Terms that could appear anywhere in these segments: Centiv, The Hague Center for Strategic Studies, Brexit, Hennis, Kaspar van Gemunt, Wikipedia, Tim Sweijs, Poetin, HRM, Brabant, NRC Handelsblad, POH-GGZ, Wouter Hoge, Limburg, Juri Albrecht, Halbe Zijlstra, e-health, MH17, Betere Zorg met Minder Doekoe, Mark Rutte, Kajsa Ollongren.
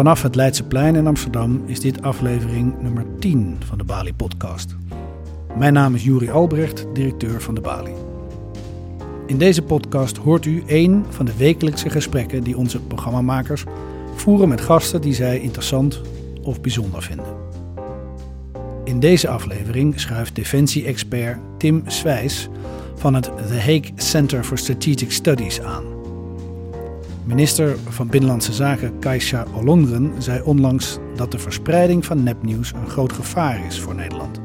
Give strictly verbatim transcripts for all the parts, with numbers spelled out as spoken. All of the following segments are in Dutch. Vanaf het Leidseplein in Amsterdam is dit aflevering nummer tien van de Bali Podcast. Mijn naam is Juri Albrecht, directeur van de Bali. In deze podcast hoort u één van de wekelijkse gesprekken die onze programmamakers voeren met gasten die zij interessant of bijzonder vinden. In deze aflevering schuift defensie-expert Tim Sweijs van het The Hague Center for Strategic Studies aan. Minister van Binnenlandse Zaken Kajsa Ollongren zei onlangs dat de verspreiding van nepnieuws een groot gevaar is voor Nederland.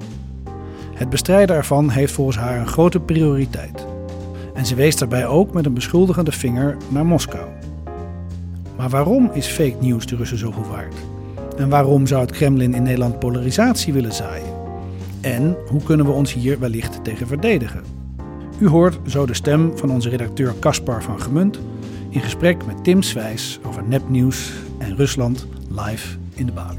Het bestrijden ervan heeft volgens haar een grote prioriteit. En ze wees daarbij ook met een beschuldigende vinger naar Moskou. Maar waarom is fake news de Russen zoveel waard? En waarom zou het Kremlin in Nederland polarisatie willen zaaien? En hoe kunnen we ons hier wellicht tegen verdedigen? U hoort zo de stem van onze redacteur Kaspar van Gemunt in gesprek met Tim Sweijs over nepnieuws en Rusland live in de Bali.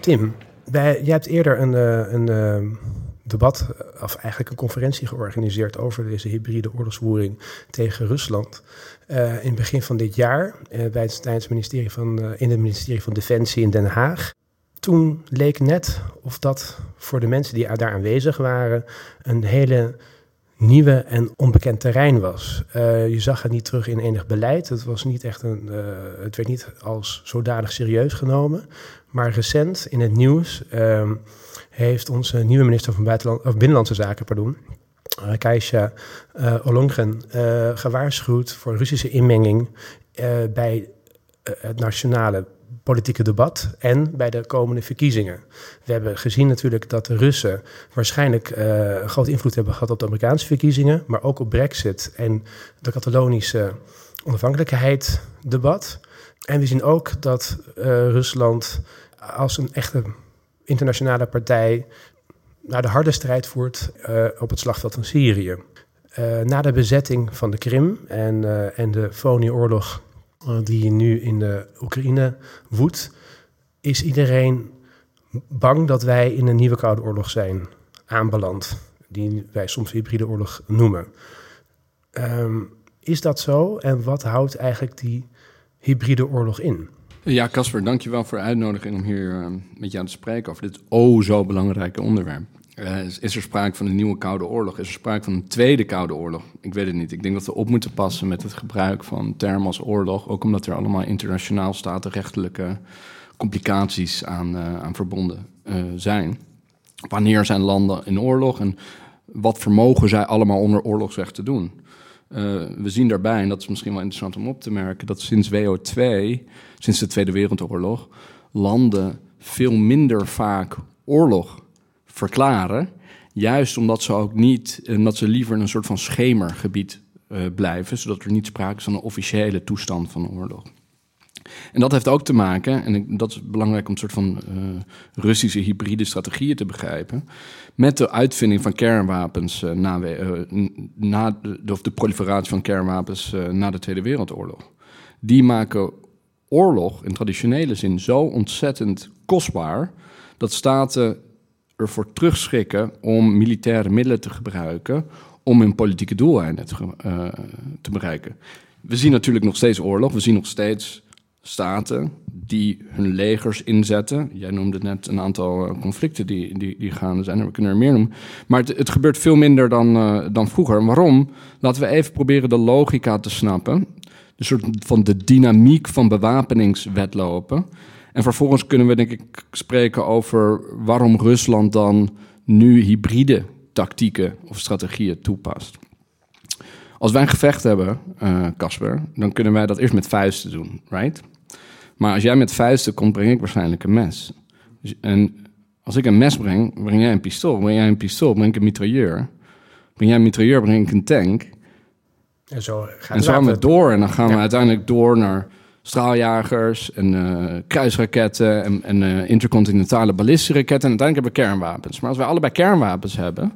Tim, wij, jij hebt eerder een, een, een debat, of eigenlijk een conferentie georganiseerd over deze hybride oorlogsvoering tegen Rusland. Uh, in het begin van dit jaar, uh, bij het, bij het ministerie van, uh, in het ministerie van Defensie in Den Haag. Toen leek net of dat voor de mensen die daar aanwezig waren een hele nieuwe en onbekend terrein was. Uh, je zag het niet terug in enig beleid. Het was niet echt een, uh, het werd niet als zodanig serieus genomen. Maar recent in het nieuws uh, heeft onze nieuwe minister van Buitenland, of Binnenlandse Zaken, pardon, Kajsa uh, Ollongren, uh, gewaarschuwd voor Russische inmenging uh, bij uh, het nationale politieke debat en bij de komende verkiezingen. We hebben gezien natuurlijk dat de Russen waarschijnlijk uh, een grote invloed hebben gehad op de Amerikaanse verkiezingen, maar ook op Brexit en de Catalonische onafhankelijkheidsdebat. En we zien ook dat uh, Rusland als een echte internationale partij naar de harde strijd voert uh, op het slagveld van Syrië. Uh, na de bezetting van de Krim en, uh, en de Foni-oorlog uh, die nu in de Oekraïne woedt, is iedereen bang dat wij in een nieuwe Koude Oorlog zijn aanbeland, die wij soms hybride oorlog noemen. Um, is dat zo en wat houdt eigenlijk die hybride oorlog in? Ja, Casper, dankjewel voor de uitnodiging om hier uh, met jou te spreken over dit oh zo belangrijke onderwerp. Uh, is, is er sprake van een nieuwe Koude Oorlog? Is er sprake van een tweede Koude Oorlog? Ik weet het niet. Ik denk dat we op moeten passen met het gebruik van termen als oorlog. Ook omdat er allemaal internationaal statenrechtelijke complicaties aan, uh, aan verbonden uh, zijn. Wanneer zijn landen in oorlog en wat vermogen zij allemaal onder oorlogsrecht te doen? Uh, we zien daarbij, en dat is misschien wel interessant om op te merken, dat sinds W O twee, sinds de Tweede Wereldoorlog, landen veel minder vaak oorlog verklaren. Juist omdat ze ook niet, omdat ze liever in een soort van schemergebied uh, blijven, zodat er niet sprake is van een officiële toestand van oorlog. En dat heeft ook te maken, en dat is belangrijk om een soort van uh, Russische hybride strategieën te begrijpen, met de uitvinding van kernwapens uh, na, uh, na de, of de proliferatie van kernwapens uh, na de Tweede Wereldoorlog. Die maken oorlog in traditionele zin zo ontzettend kostbaar dat staten ervoor terugschrikken om militaire middelen te gebruiken om hun politieke doeleinden te, uh, te bereiken. We zien natuurlijk nog steeds oorlog, we zien nog steeds staten die hun legers inzetten. Jij noemde net een aantal conflicten die, die, die gaande zijn. En we kunnen er meer noemen. Maar het, het gebeurt veel minder dan, uh, dan vroeger. En waarom? Laten we even proberen de logica te snappen. De soort van de dynamiek van bewapeningswedlopen. En vervolgens kunnen we denk ik spreken over waarom Rusland dan nu hybride tactieken of strategieën toepast. Als wij een gevecht hebben, Casper, uh, dan kunnen wij dat eerst met vuisten doen, right? Maar als jij met vuisten komt, breng ik waarschijnlijk een mes. En als ik een mes breng, breng jij een pistool. Breng jij een pistool, breng ik een mitrailleur. Breng jij een mitrailleur, breng ik een tank. En zo gaan, en zo gaan we door. En dan gaan we ja. uiteindelijk door naar straaljagers en uh, kruisraketten en, en uh, intercontinentale ballistische raketten. En uiteindelijk hebben we kernwapens. Maar als wij allebei kernwapens hebben,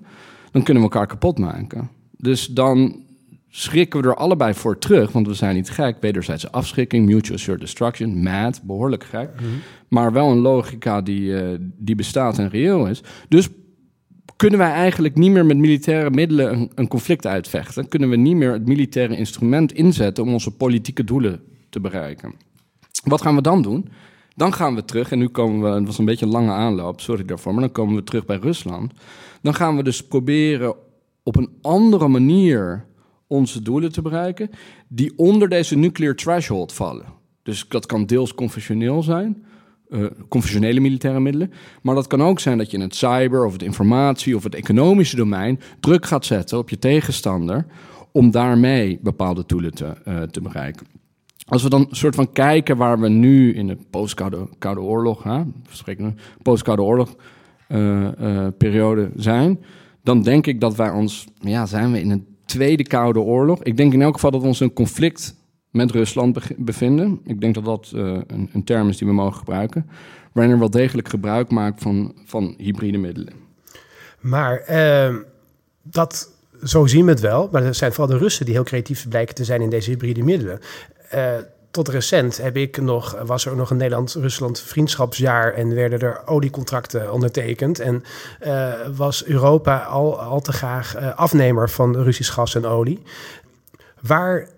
dan kunnen we elkaar kapot maken. Dus dan schrikken we er allebei voor terug, want we zijn niet gek. Wederzijdse afschrikking, mutual assured destruction, mad, behoorlijk gek. Mm-hmm. Maar wel een logica die, uh, die bestaat en reëel is. Dus kunnen wij eigenlijk niet meer met militaire middelen een, een conflict uitvechten. Kunnen we niet meer het militaire instrument inzetten om onze politieke doelen te bereiken. Wat gaan we dan doen? Dan gaan we terug, en nu komen we, het was een beetje een lange aanloop, sorry daarvoor, maar dan komen we terug bij Rusland. Dan gaan we dus proberen op een andere manier onze doelen te bereiken, die onder deze nuclear threshold vallen. Dus dat kan deels conventioneel zijn, uh, conventionele militaire middelen, maar dat kan ook zijn dat je in het cyber of het informatie of het economische domein druk gaat zetten op je tegenstander om daarmee bepaalde doelen te, uh, te bereiken. Als we dan een soort van kijken waar we nu in de post-Koude Koude Oorlog, hè, post-Koude Oorlog uh, uh, periode zijn, dan denk ik dat wij ons, ja, zijn we in een tweede Koude Oorlog. Ik denk in elk geval dat we ons in een conflict met Rusland be- bevinden. Ik denk dat dat uh, een, een term is die we mogen gebruiken, waarin er wel degelijk gebruik maakt van, van hybride middelen. Maar uh, dat, zo zien we het wel, maar dat zijn vooral de Russen die heel creatief blijken te zijn in deze hybride middelen. Uh, tot recent heb ik nog, was er nog een Nederland-Rusland vriendschapsjaar en werden er oliecontracten ondertekend. En uh, was Europa al, al te graag uh, afnemer van Russisch gas en olie. Waar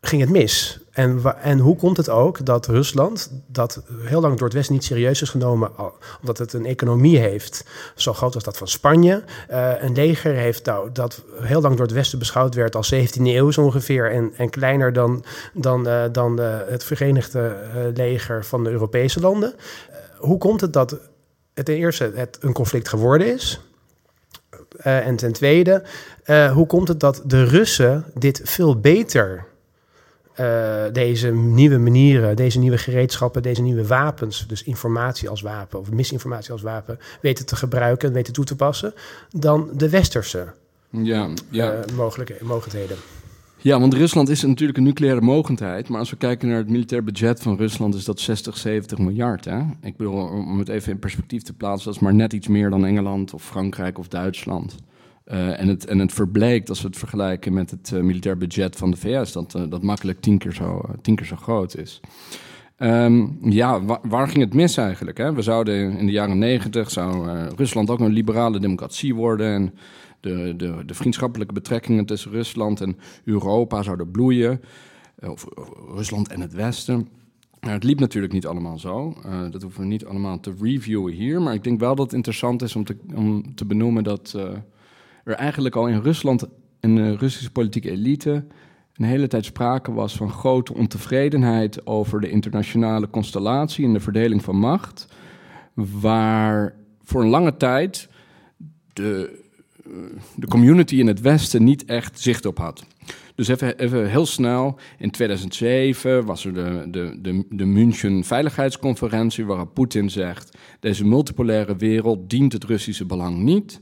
ging het mis? En, wa- en hoe komt het ook dat Rusland, dat heel lang door het Westen niet serieus is genomen, omdat het een economie heeft zo groot als dat van Spanje, uh, een leger heeft nou, dat heel lang door het Westen beschouwd werd als zeventiende eeuw ongeveer en, en kleiner dan, dan, uh, dan uh, het Verenigde uh, leger van de Europese landen. Uh, hoe komt het dat het ten eerste het een conflict geworden is? Uh, en ten tweede, uh, hoe komt het dat de Russen dit veel beter Uh, deze nieuwe manieren, deze nieuwe gereedschappen, deze nieuwe wapens, dus informatie als wapen of misinformatie als wapen, weten te gebruiken en weten toe te passen dan de westerse ja, ja. Uh, mogelijkheden. Ja, want Rusland is natuurlijk een nucleaire mogendheid, maar als we kijken naar het militair budget van Rusland is dat zestig, zeventig miljard. Hè? Ik bedoel, om het even in perspectief te plaatsen, dat is maar net iets meer dan Engeland of Frankrijk of Duitsland. Uh, en, het, en het verbleekt, als we het vergelijken met het uh, militair budget van de V S, dat, uh, dat makkelijk tien keer zo, uh, tien keer zo groot is. Um, ja, wa- waar ging het mis eigenlijk? Hè? We zouden in de jaren negentig, zou uh, Rusland ook een liberale democratie worden. En de, de, de vriendschappelijke betrekkingen tussen Rusland en Europa zouden bloeien. Uh, of uh, Rusland en het Westen. Maar het liep natuurlijk niet allemaal zo. Uh, dat hoeven we niet allemaal te reviewen hier. Maar ik denk wel dat het interessant is om te, om te benoemen dat Uh, er eigenlijk al in Rusland en de Russische politieke elite een hele tijd sprake was van grote ontevredenheid over de internationale constellatie en de verdeling van macht, waar voor een lange tijd de, de community in het Westen niet echt zicht op had. Dus even, even heel snel, in tweeduizend zeven was er de, de, de, de München Veiligheidsconferentie, waar Poetin zegt, deze multipolaire wereld dient het Russische belang niet.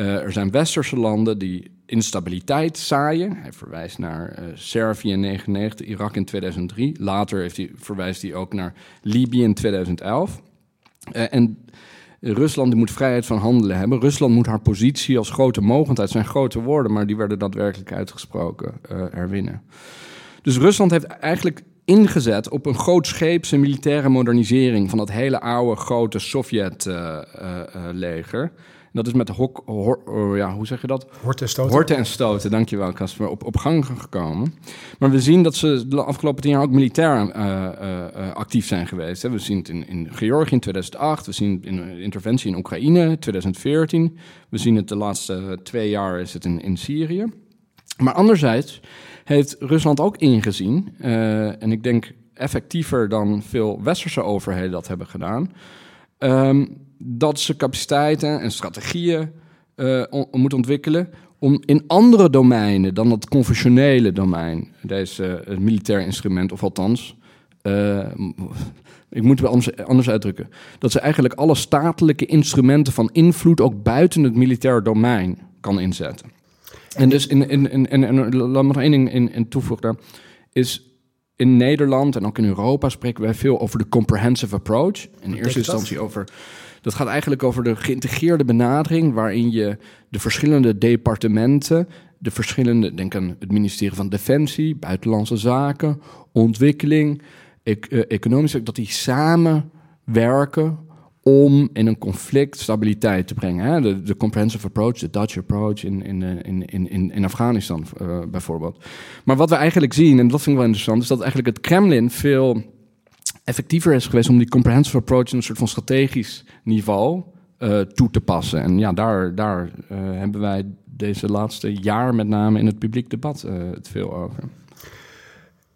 Uh, er zijn westerse landen die instabiliteit zaaien. Hij verwijst naar uh, Servië in negentien negenennegentig, Irak in tweeduizend drie. Later heeft hij, verwijst hij ook naar Libië in tweeduizend elf. Uh, en Rusland moet vrijheid van handelen hebben. Rusland moet haar positie als grote mogendheid, zijn grote woorden, maar die werden daadwerkelijk uitgesproken, uh, herwinnen. Dus Rusland heeft eigenlijk ingezet op een grootscheepse militaire modernisering van dat hele oude grote Sovjet-leger. Uh, uh, uh, Dat is met hok, hor, oh ja, hoe zeg je dat? Horten en stoten. Horten en stoten, dankjewel Kaspar, op, op gang gekomen. Maar we zien dat ze de afgelopen tien jaar ook militair uh, uh, actief zijn geweest. Hè. We zien het in, in Georgië in tweeduizend acht, we zien het in de interventie in Oekraïne in tweeduizend veertien. We zien het de laatste twee jaar is het in, in Syrië. Maar anderzijds heeft Rusland ook ingezien, uh, en ik denk effectiever dan veel westerse overheden dat hebben gedaan, Um, dat ze capaciteiten en strategieën uh, on- moet ontwikkelen om in andere domeinen dan het conventionele domein, deze het militair instrument, of althans, uh, ik moet het anders, anders uitdrukken, dat ze eigenlijk alle statelijke instrumenten van invloed ook buiten het militair domein kan inzetten. En dus, in, in, in, in, in, laat me nog één ding in, in toevoegen, is in Nederland en ook in Europa spreken wij veel over de comprehensive approach. In eerste instantie over Dat gaat eigenlijk over de geïntegreerde benadering waarin je de verschillende departementen, de verschillende, denk aan het ministerie van Defensie, Buitenlandse Zaken, Ontwikkeling, Economisch, dat die samenwerken om in een conflict stabiliteit te brengen. Hè? De, de comprehensive approach, de Dutch approach in, in, in, in, in Afghanistan uh, bijvoorbeeld. Maar wat we eigenlijk zien, en dat vind ik wel interessant, is dat eigenlijk het Kremlin veel effectiever is geweest om die comprehensive approach in een soort van strategisch niveau uh, toe te passen. En ja, daar, daar uh, hebben wij deze laatste jaar met name in het publiek debat uh, het veel over.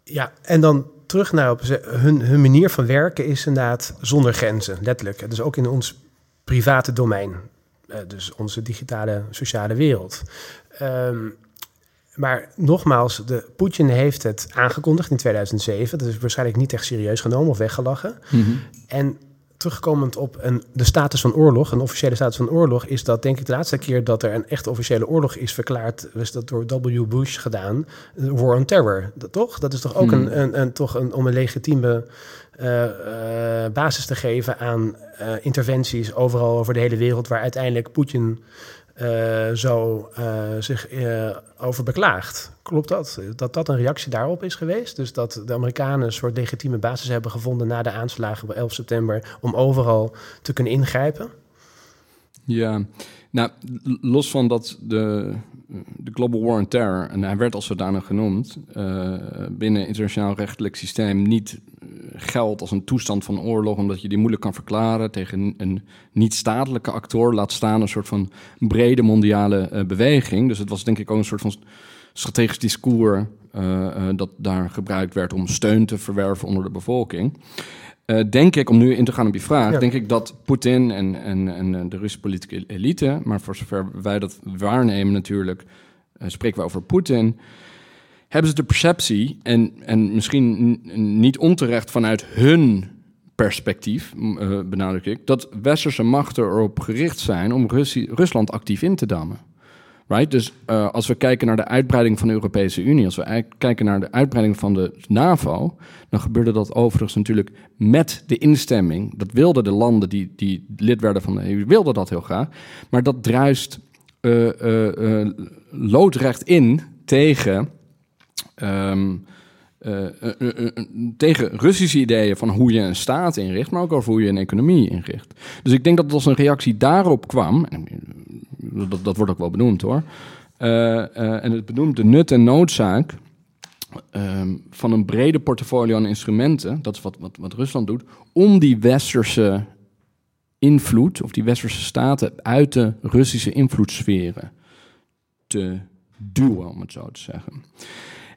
Ja, en dan terug naar op hun, hun manier van werken is inderdaad zonder grenzen, letterlijk. Dus ook in ons private domein, uh, dus onze digitale sociale wereld. Um, maar nogmaals, de, Poetin heeft het aangekondigd in tweeduizend zeven. Dat is waarschijnlijk niet echt serieus genomen of weggelachen. Mm-hmm. En terugkomend op een, de status van oorlog, een officiële status van oorlog, is dat denk ik de laatste keer dat er een echt officiële oorlog is verklaard, was dat door W. Bush gedaan, de War on Terror, dat, toch? Dat is toch ook hmm. een, een, een, toch een, om een legitieme uh, uh, basis te geven aan uh, interventies overal over de hele wereld, waar uiteindelijk Poetin uh, zo uh, zich uh, over beklaagt. Klopt dat? Dat dat een reactie daarop is geweest? Dus dat de Amerikanen een soort legitieme basis hebben gevonden na de aanslagen op elf september om overal te kunnen ingrijpen? Ja, nou, los van dat de, de Global War on Terror, en hij werd als zodanig genoemd, uh, binnen internationaal rechtelijk systeem niet geldt als een toestand van oorlog, omdat je die moeilijk kan verklaren tegen een niet-statelijke actor, laat staan een soort van brede mondiale uh, beweging. Dus het was denk ik ook een soort van strategisch discours uh, uh, dat daar gebruikt werd om steun te verwerven onder de bevolking. Uh, denk ik, om nu in te gaan op je vraag, ja. denk ik dat Poetin en, en, en de Russische politieke elite, maar voor zover wij dat waarnemen natuurlijk, uh, spreken we over Poetin, hebben ze de perceptie, en, en misschien n- niet onterecht vanuit hun perspectief, uh, benadruk ik, dat westerse machten erop gericht zijn om Russi- Rusland actief in te dammen. Right? Dus uh, als we kijken naar de uitbreiding van de Europese Unie, als we kijken naar de uitbreiding van de NAVO, dan gebeurde dat overigens natuurlijk met de instemming. Dat wilden de landen die, die lid werden van de E U, wilden dat heel graag. Maar dat druist uh, uh, uh, loodrecht in tegen, um, uh, uh, uh, uh, tegen Russische ideeën van hoe je een staat inricht, maar ook over hoe je een economie inricht. Dus ik denk dat als een reactie daarop kwam, Dat, dat wordt ook wel benoemd hoor. Uh, uh, en het benoemt de nut en noodzaak uh, van een brede portfolio aan instrumenten, dat is wat, wat, wat Rusland doet, om die westerse invloed of die westerse staten uit de Russische invloedssferen te duwen, om het zo te zeggen.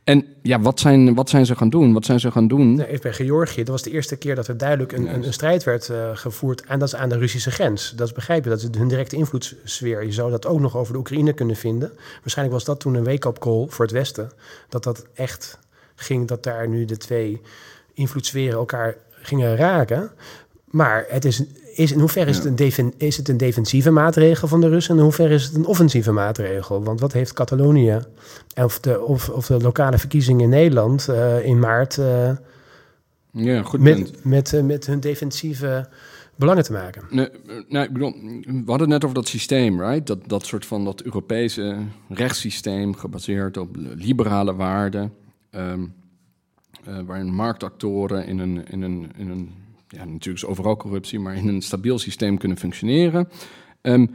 En ja, wat zijn, wat zijn ze gaan doen? Wat zijn ze gaan doen? Nou, even bij Georgië, dat was de eerste keer dat er duidelijk een, een, een strijd werd uh, gevoerd. En dat is aan de Russische grens. Dat is begrijpelijk, dat is hun directe invloedssfeer. Je zou dat ook nog over de Oekraïne kunnen vinden. Waarschijnlijk was dat toen een wake-up call voor het Westen. Dat dat echt ging, dat daar nu de twee invloedssferen elkaar gingen raken. Maar het is, is, in hoeverre is, defen, is het een defensieve maatregel van de Russen en in hoeverre is het een offensieve maatregel? Want wat heeft Catalonië of de, of, of de lokale verkiezingen in Nederland uh, in maart uh, ja, goed met, met, met, uh, met hun defensieve belangen te maken? Nee, nou, ik bedoel, we hadden het net over dat systeem, right? Dat, dat soort van dat Europese rechtssysteem gebaseerd op liberale waarden, um, uh, waarin marktactoren in een in een, in een ja, natuurlijk is overal corruptie, maar in een stabiel systeem kunnen functioneren. Um,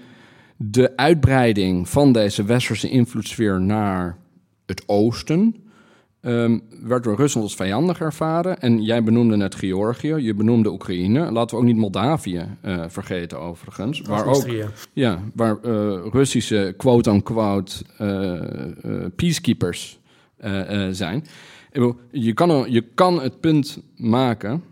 de uitbreiding van deze westerse invloedssfeer naar het oosten um, werd door Rusland als vijandig ervaren. En jij benoemde net Georgië, je benoemde Oekraïne. Laten we ook niet Moldavië uh, vergeten overigens. Waar ook, ja, waar uh, Russische quote-unquote uh, uh, peacekeepers uh, uh, zijn. Je kan, je kan het punt maken.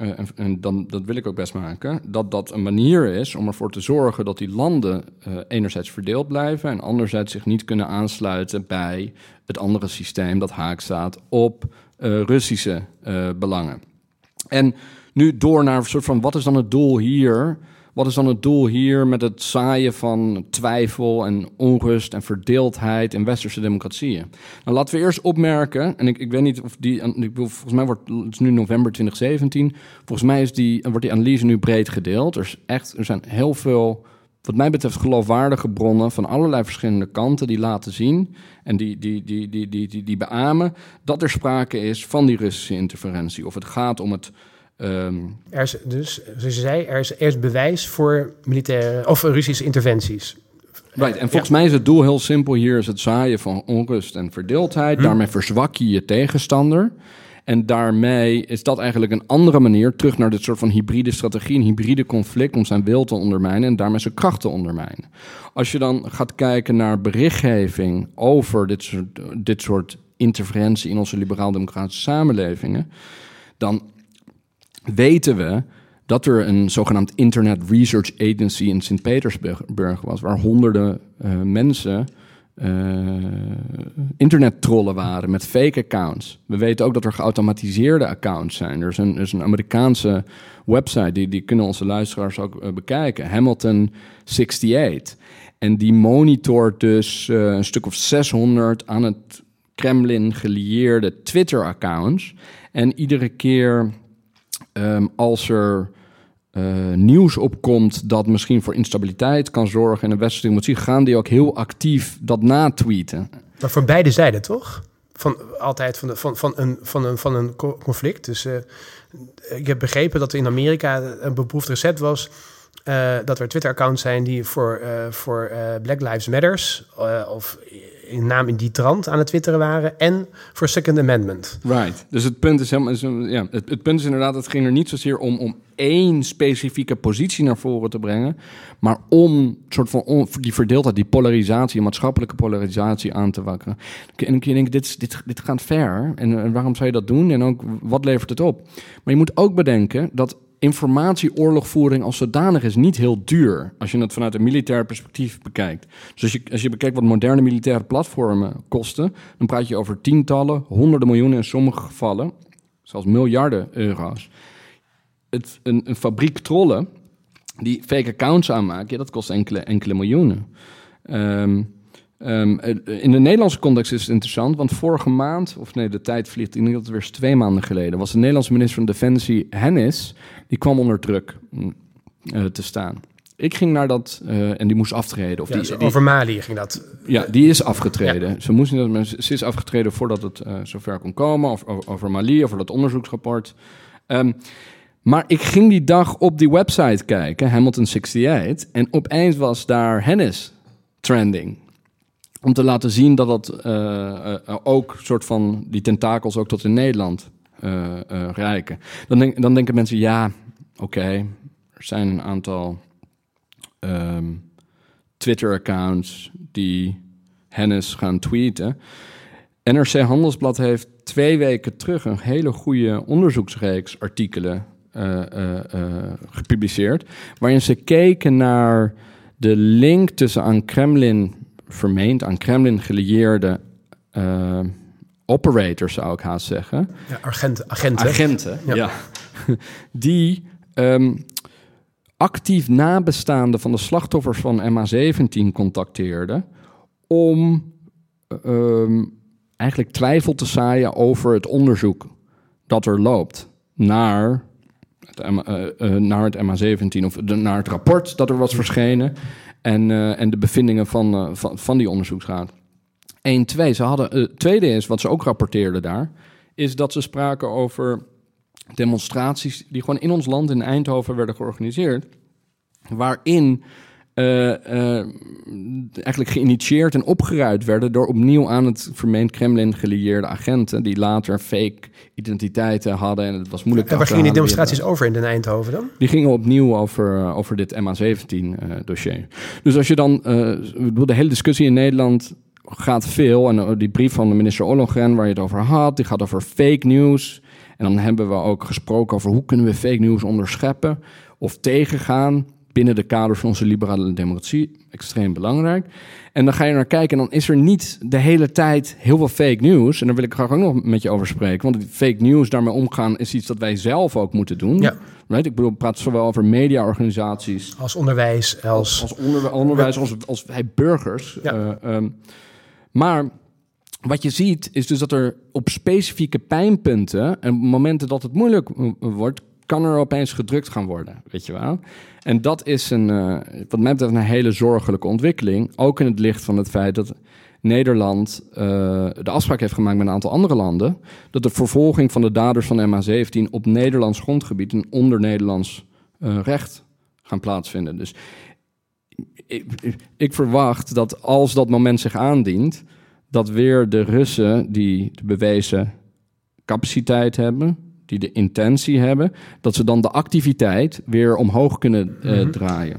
Uh, en, en dan, dat wil ik ook best maken, dat dat een manier is om ervoor te zorgen dat die landen uh, enerzijds verdeeld blijven en anderzijds zich niet kunnen aansluiten bij het andere systeem dat haaks staat op uh, Russische uh, belangen. En nu door naar een soort van, wat is dan het doel hier? Wat is dan het doel hier met het zaaien van twijfel en onrust en verdeeldheid in westerse democratieën? Nou, laten we eerst opmerken, en ik, ik weet niet of die, ik bedoel, volgens mij wordt het is nu november twintig zeventien, volgens mij is die, wordt die analyse nu breed gedeeld. Er, is echt, er zijn heel veel, wat mij betreft, geloofwaardige bronnen van allerlei verschillende kanten die laten zien en die, die, die, die, die, die, die beamen dat er sprake is van die Russische interferentie. Of het gaat om het... Um, er is dus, zoals je zei, er is, er is bewijs voor militaire of Russische interventies. Right, en volgens ja. mij is het doel heel simpel hier, is het zaaien van onrust en verdeeldheid. Hm. Daarmee verzwak je je tegenstander. En daarmee is dat eigenlijk een andere manier terug naar dit soort van hybride strategie, een hybride conflict om zijn wil te ondermijnen en daarmee zijn kracht te ondermijnen. Als je dan gaat kijken naar berichtgeving over dit soort, dit soort interferentie in onze liberaal-democratische samenlevingen, dan weten we dat er een zogenaamd Internet Research Agency in Sint-Petersburg was, waar honderden uh, mensen uh, internettrollen waren met fake accounts. We weten ook dat er geautomatiseerde accounts zijn. Er is een, er is een Amerikaanse website, die, die kunnen onze luisteraars ook uh, bekijken, Hamilton achtenzestig. En die monitort dus uh, een stuk of zeshonderd aan het Kremlin gelieerde Twitter-accounts. En iedere keer... Um, als er uh, nieuws opkomt dat misschien voor instabiliteit kan zorgen in de westerse democratie, gaan die ook heel actief dat natweeten. Maar voor beide zijden, toch? Van, altijd van, de, van, van, een, van, een, van een conflict. Dus uh, ik heb begrepen dat er in Amerika een beproefd recept was, Uh, dat er Twitter-accounts zijn die voor, uh, voor uh, Black Lives Matters Uh, of in naam in die trant aan het twitteren waren, en voor Second Amendment. Right. Dus het punt is, helemaal, is ja, het, het punt is inderdaad, het ging er niet zozeer om, om één specifieke positie naar voren te brengen, maar om soort van om, die verdeeldheid, die polarisatie, maatschappelijke polarisatie aan te wakkeren. En ik denk, dit, dit, dit gaat ver. En, en waarom zou je dat doen? En ook, wat levert het op? Maar je moet ook bedenken dat informatieoorlogvoering als zodanig is niet heel duur, als je het vanuit een militair perspectief bekijkt. Dus als je, als je bekijkt wat moderne militaire platformen kosten, dan praat je over tientallen, honderden miljoenen in sommige gevallen, zelfs miljarden euro's. Het, een, een fabriek trollen die fake accounts aanmaakt, ja, dat kost enkele, enkele miljoenen. Um, Um, in de Nederlandse context is het interessant, want vorige maand, of nee, de tijd vliegt, ik denk dat het weer is twee maanden geleden, was de Nederlandse minister van Defensie, Hennis, die kwam onder druk uh, te staan. Ik ging naar dat, uh, en die moest aftreden. Of ja, die, dus die, over Mali ging dat. Ja, die is afgetreden. Ja. Ze, moest niet, ze is afgetreden voordat het uh, zover kon komen, of, of, over Mali, over dat onderzoeksrapport. Um, Maar ik ging die dag op die website kijken, Hamilton achtenzestig, en opeens was daar Hennis trending. Om te laten zien dat dat uh, uh, ook soort van die tentakels ook tot in Nederland uh, uh, reiken. Dan, denk, dan denken mensen, ja, oké, okay, er zijn een aantal um, Twitter-accounts die Hennis gaan tweeten. N R C Handelsblad heeft twee weken terug een hele goede onderzoeksreeks artikelen uh, uh, uh, gepubliceerd, waarin ze keken naar de link tussen aan Kremlin... vermeend aan Kremlin gelieerde uh, operators, zou ik haast zeggen. Ja, agenten. Agenten, agenten ja. ja. Die um, actief nabestaanden van de slachtoffers van M H zeventien contacteerden om um, eigenlijk twijfel te zaaien over het onderzoek dat er loopt naar... naar het M H zeventien of de, naar het rapport dat er was verschenen en, uh, en de bevindingen van, uh, van, van die onderzoeksraad. Eén, twee, ze hadden, uh, tweede is, wat ze ook rapporteerden daar, is dat ze spraken over demonstraties die gewoon in ons land in Eindhoven werden georganiseerd, waarin uh, uh, eigenlijk geïnitieerd en opgeruid werden door opnieuw aan het vermeend Kremlin gelieerde agenten die later fake identiteiten hadden en het was moeilijk. En waar gingen die demonstraties weer over in Den Eindhoven dan? Die gingen opnieuw over, over dit M H zeventien-dossier. Uh, dus als je dan, uh, de hele discussie in Nederland gaat veel, en uh, die brief van de minister Ollongren waar je het over had, die gaat over fake news. En dan hebben we ook gesproken over hoe kunnen we fake news onderscheppen of tegengaan. binnen de kaders van onze liberale democratie extreem belangrijk. En dan ga je naar kijken en dan is er niet de hele tijd heel veel fake news. En daar wil ik graag ook nog met je over spreken. Want fake news, daarmee omgaan, is iets dat wij zelf ook moeten doen. Ja. Right? Ik bedoel, ik praat zowel over mediaorganisaties... Als onderwijs, als... Als onder, onderwijs, als, als wij burgers. Ja. Uh, um, maar... Wat je ziet is dus dat er op specifieke pijnpunten en momenten dat het moeilijk wordt, kan er opeens gedrukt gaan worden, weet je wel. En dat is een, uh, wat mij betreft een hele zorgelijke ontwikkeling, ook in het licht van het feit dat Nederland uh, de afspraak heeft gemaakt met een aantal andere landen, dat de vervolging van de daders van M H zeventien op Nederlands grondgebied en onder Nederlands uh, recht gaan plaatsvinden. Dus ik, ik, ik verwacht dat als dat moment zich aandient, dat weer de Russen die de bewezen capaciteit hebben, die de intentie hebben, dat ze dan de activiteit weer omhoog kunnen uh, mm-hmm. draaien.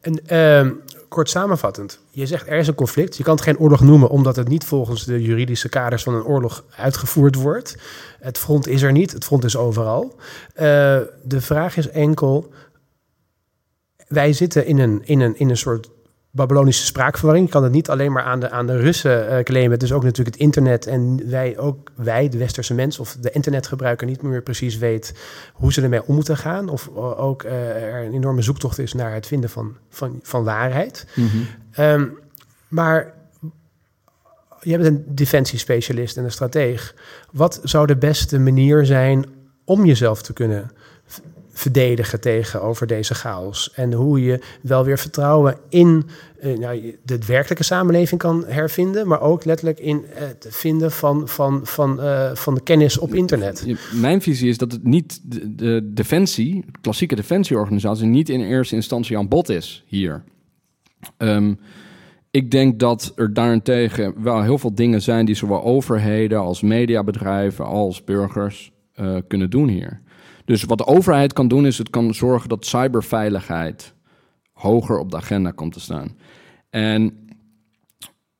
En uh, kort samenvattend, je zegt er is een conflict. Je kan het geen oorlog noemen, omdat het niet volgens de juridische kaders van een oorlog uitgevoerd wordt. Het front is er niet, het front is overal. Uh, de vraag is enkel, wij zitten in een, in een, in een soort... Babylonische spraakverwarring. Je kan het niet alleen maar aan de, aan de Russen uh, claimen. Het is ook natuurlijk het internet. En wij, ook wij, de westerse mens of de internetgebruiker, niet meer precies weet hoe ze ermee om moeten gaan. Of ook uh, er een enorme zoektocht is naar het vinden van, van, van waarheid. Mm-hmm. Um, maar je bent een defensiespecialist en een strateeg. Wat zou de beste manier zijn om jezelf te kunnen verdedigen tegenover deze chaos? En hoe je wel weer vertrouwen in uh, nou, de werkelijke samenleving kan hervinden, maar ook letterlijk in het vinden van, van, van, uh, van de kennis op internet. Mijn visie is dat het niet de, de defensie, de klassieke defensieorganisatie, niet in eerste instantie aan bod is hier. Um, ik denk dat er daarentegen wel heel veel dingen zijn die zowel overheden als mediabedrijven als burgers uh, kunnen doen hier. Dus wat de overheid kan doen, is het kan zorgen dat cyberveiligheid hoger op de agenda komt te staan. En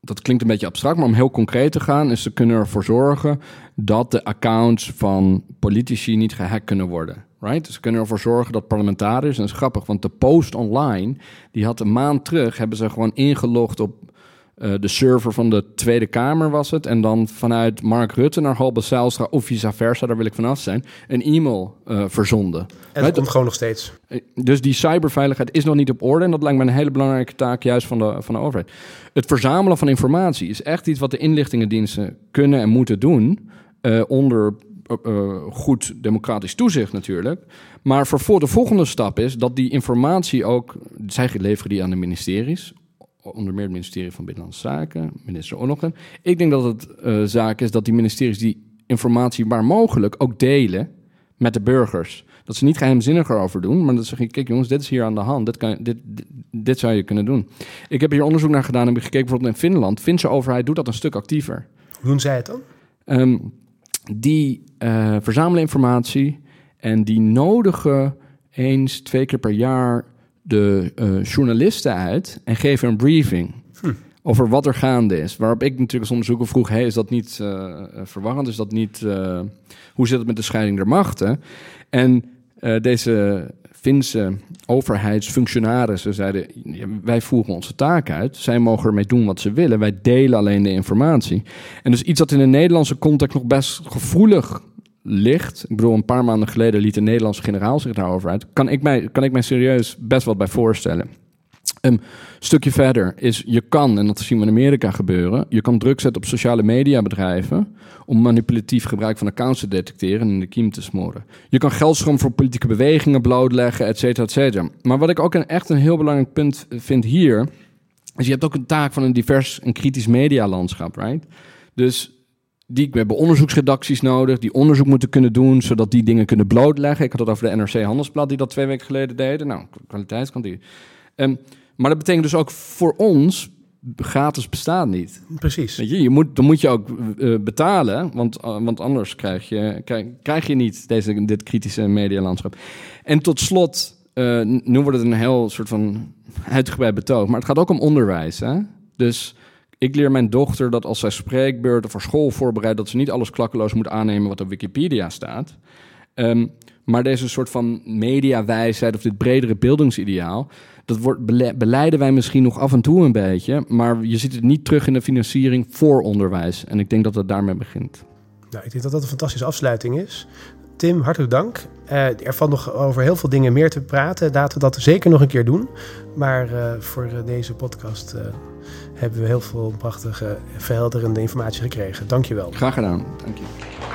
dat klinkt een beetje abstract, maar om heel concreet te gaan, is ze kunnen ervoor zorgen dat de accounts van politici niet gehackt kunnen worden. Right? Dus ze kunnen ervoor zorgen dat parlementariërs, en dat is grappig, want de Post Online, die had een maand terug, hebben ze gewoon ingelogd op Uh, de server van de Tweede Kamer was het. En dan vanuit Mark Rutte naar Halbe Zijlstra of vice versa, daar wil ik vanaf zijn, een e-mail uh, verzonden. En dat right? komt gewoon nog steeds. Dus die cyberveiligheid is nog niet op orde. En dat lijkt me een hele belangrijke taak juist van de, van de overheid. Het verzamelen van informatie is echt iets wat de inlichtingendiensten kunnen en moeten doen. Uh, onder uh, goed democratisch toezicht natuurlijk. Maar voor de volgende stap is dat die informatie ook, zij leveren die aan de ministeries, onder meer het ministerie van Binnenlandse Zaken, minister Ollongren. Ik denk dat het uh, zaak is dat die ministeries die informatie waar mogelijk ook delen met de burgers. Dat ze niet geheimzinniger over doen, maar dat ze zeggen, kijk jongens, dit is hier aan de hand, dit, kan, dit, dit, dit zou je kunnen doen. Ik heb hier onderzoek naar gedaan en heb gekeken bijvoorbeeld in Finland. De Finse overheid doet dat een stuk actiever. Hoe doen zij het dan? Um, die uh, verzamelen informatie en die nodigen eens, twee keer per jaar de uh, journalisten uit en geven een briefing hm. over wat er gaande is. Waarop ik natuurlijk als onderzoeker vroeg, hey, is dat niet uh, verwarrend? Is dat niet, uh, hoe zit het met de scheiding der machten? En uh, deze Finse overheidsfunctionarissen zeiden, wij voeren onze taak uit. Zij mogen ermee doen wat ze willen. Wij delen alleen de informatie. En dus iets dat in de Nederlandse context nog best gevoelig ligt. Ik bedoel, een paar maanden geleden liet de Nederlandse generaal zich daarover uit. Kan ik mij, kan ik mij serieus best wat bij voorstellen. Een um, stukje verder is, je kan, en dat zien we in Amerika gebeuren, je kan druk zetten op sociale mediabedrijven om manipulatief gebruik van accounts te detecteren en in de kiem te smoren. Je kan geldstroom voor politieke bewegingen blootleggen, et cetera, et cetera. Maar wat ik ook een, echt een heel belangrijk punt vind hier, is je hebt ook een taak van een divers en kritisch medialandschap, right? Dus Die, we hebben onderzoeksredacties nodig, die onderzoek moeten kunnen doen, zodat die dingen kunnen blootleggen. Ik had het over de N R C Handelsblad, die dat twee weken geleden deden. Nou, kwaliteitskant die. Um, maar dat betekent dus ook voor ons, gratis bestaat niet. Precies. Weet je, je moet, dan moet je ook uh, betalen, want, uh, want anders krijg je, krijg, krijg je niet deze, dit kritische medialandschap. En tot slot, uh, nu wordt het een heel soort van uitgebreid betoog, maar het gaat ook om onderwijs. Hè? Dus ik leer mijn dochter dat als zij spreekbeurten voor school voorbereidt, dat ze niet alles klakkeloos moet aannemen wat op Wikipedia staat. Um, maar deze soort van mediawijsheid of dit bredere beeldingsideaal, dat wordt bele- beleiden wij misschien nog af en toe een beetje, maar je ziet het niet terug in de financiering voor onderwijs. En ik denk dat dat daarmee begint. Nou, ik denk dat dat een fantastische afsluiting is. Tim, hartelijk dank. Uh, er valt nog over heel veel dingen meer te praten. Laten we dat zeker nog een keer doen. Maar uh, voor deze podcast uh, hebben we heel veel prachtige, verhelderende informatie gekregen. Dank je wel. Graag gedaan. Dank je.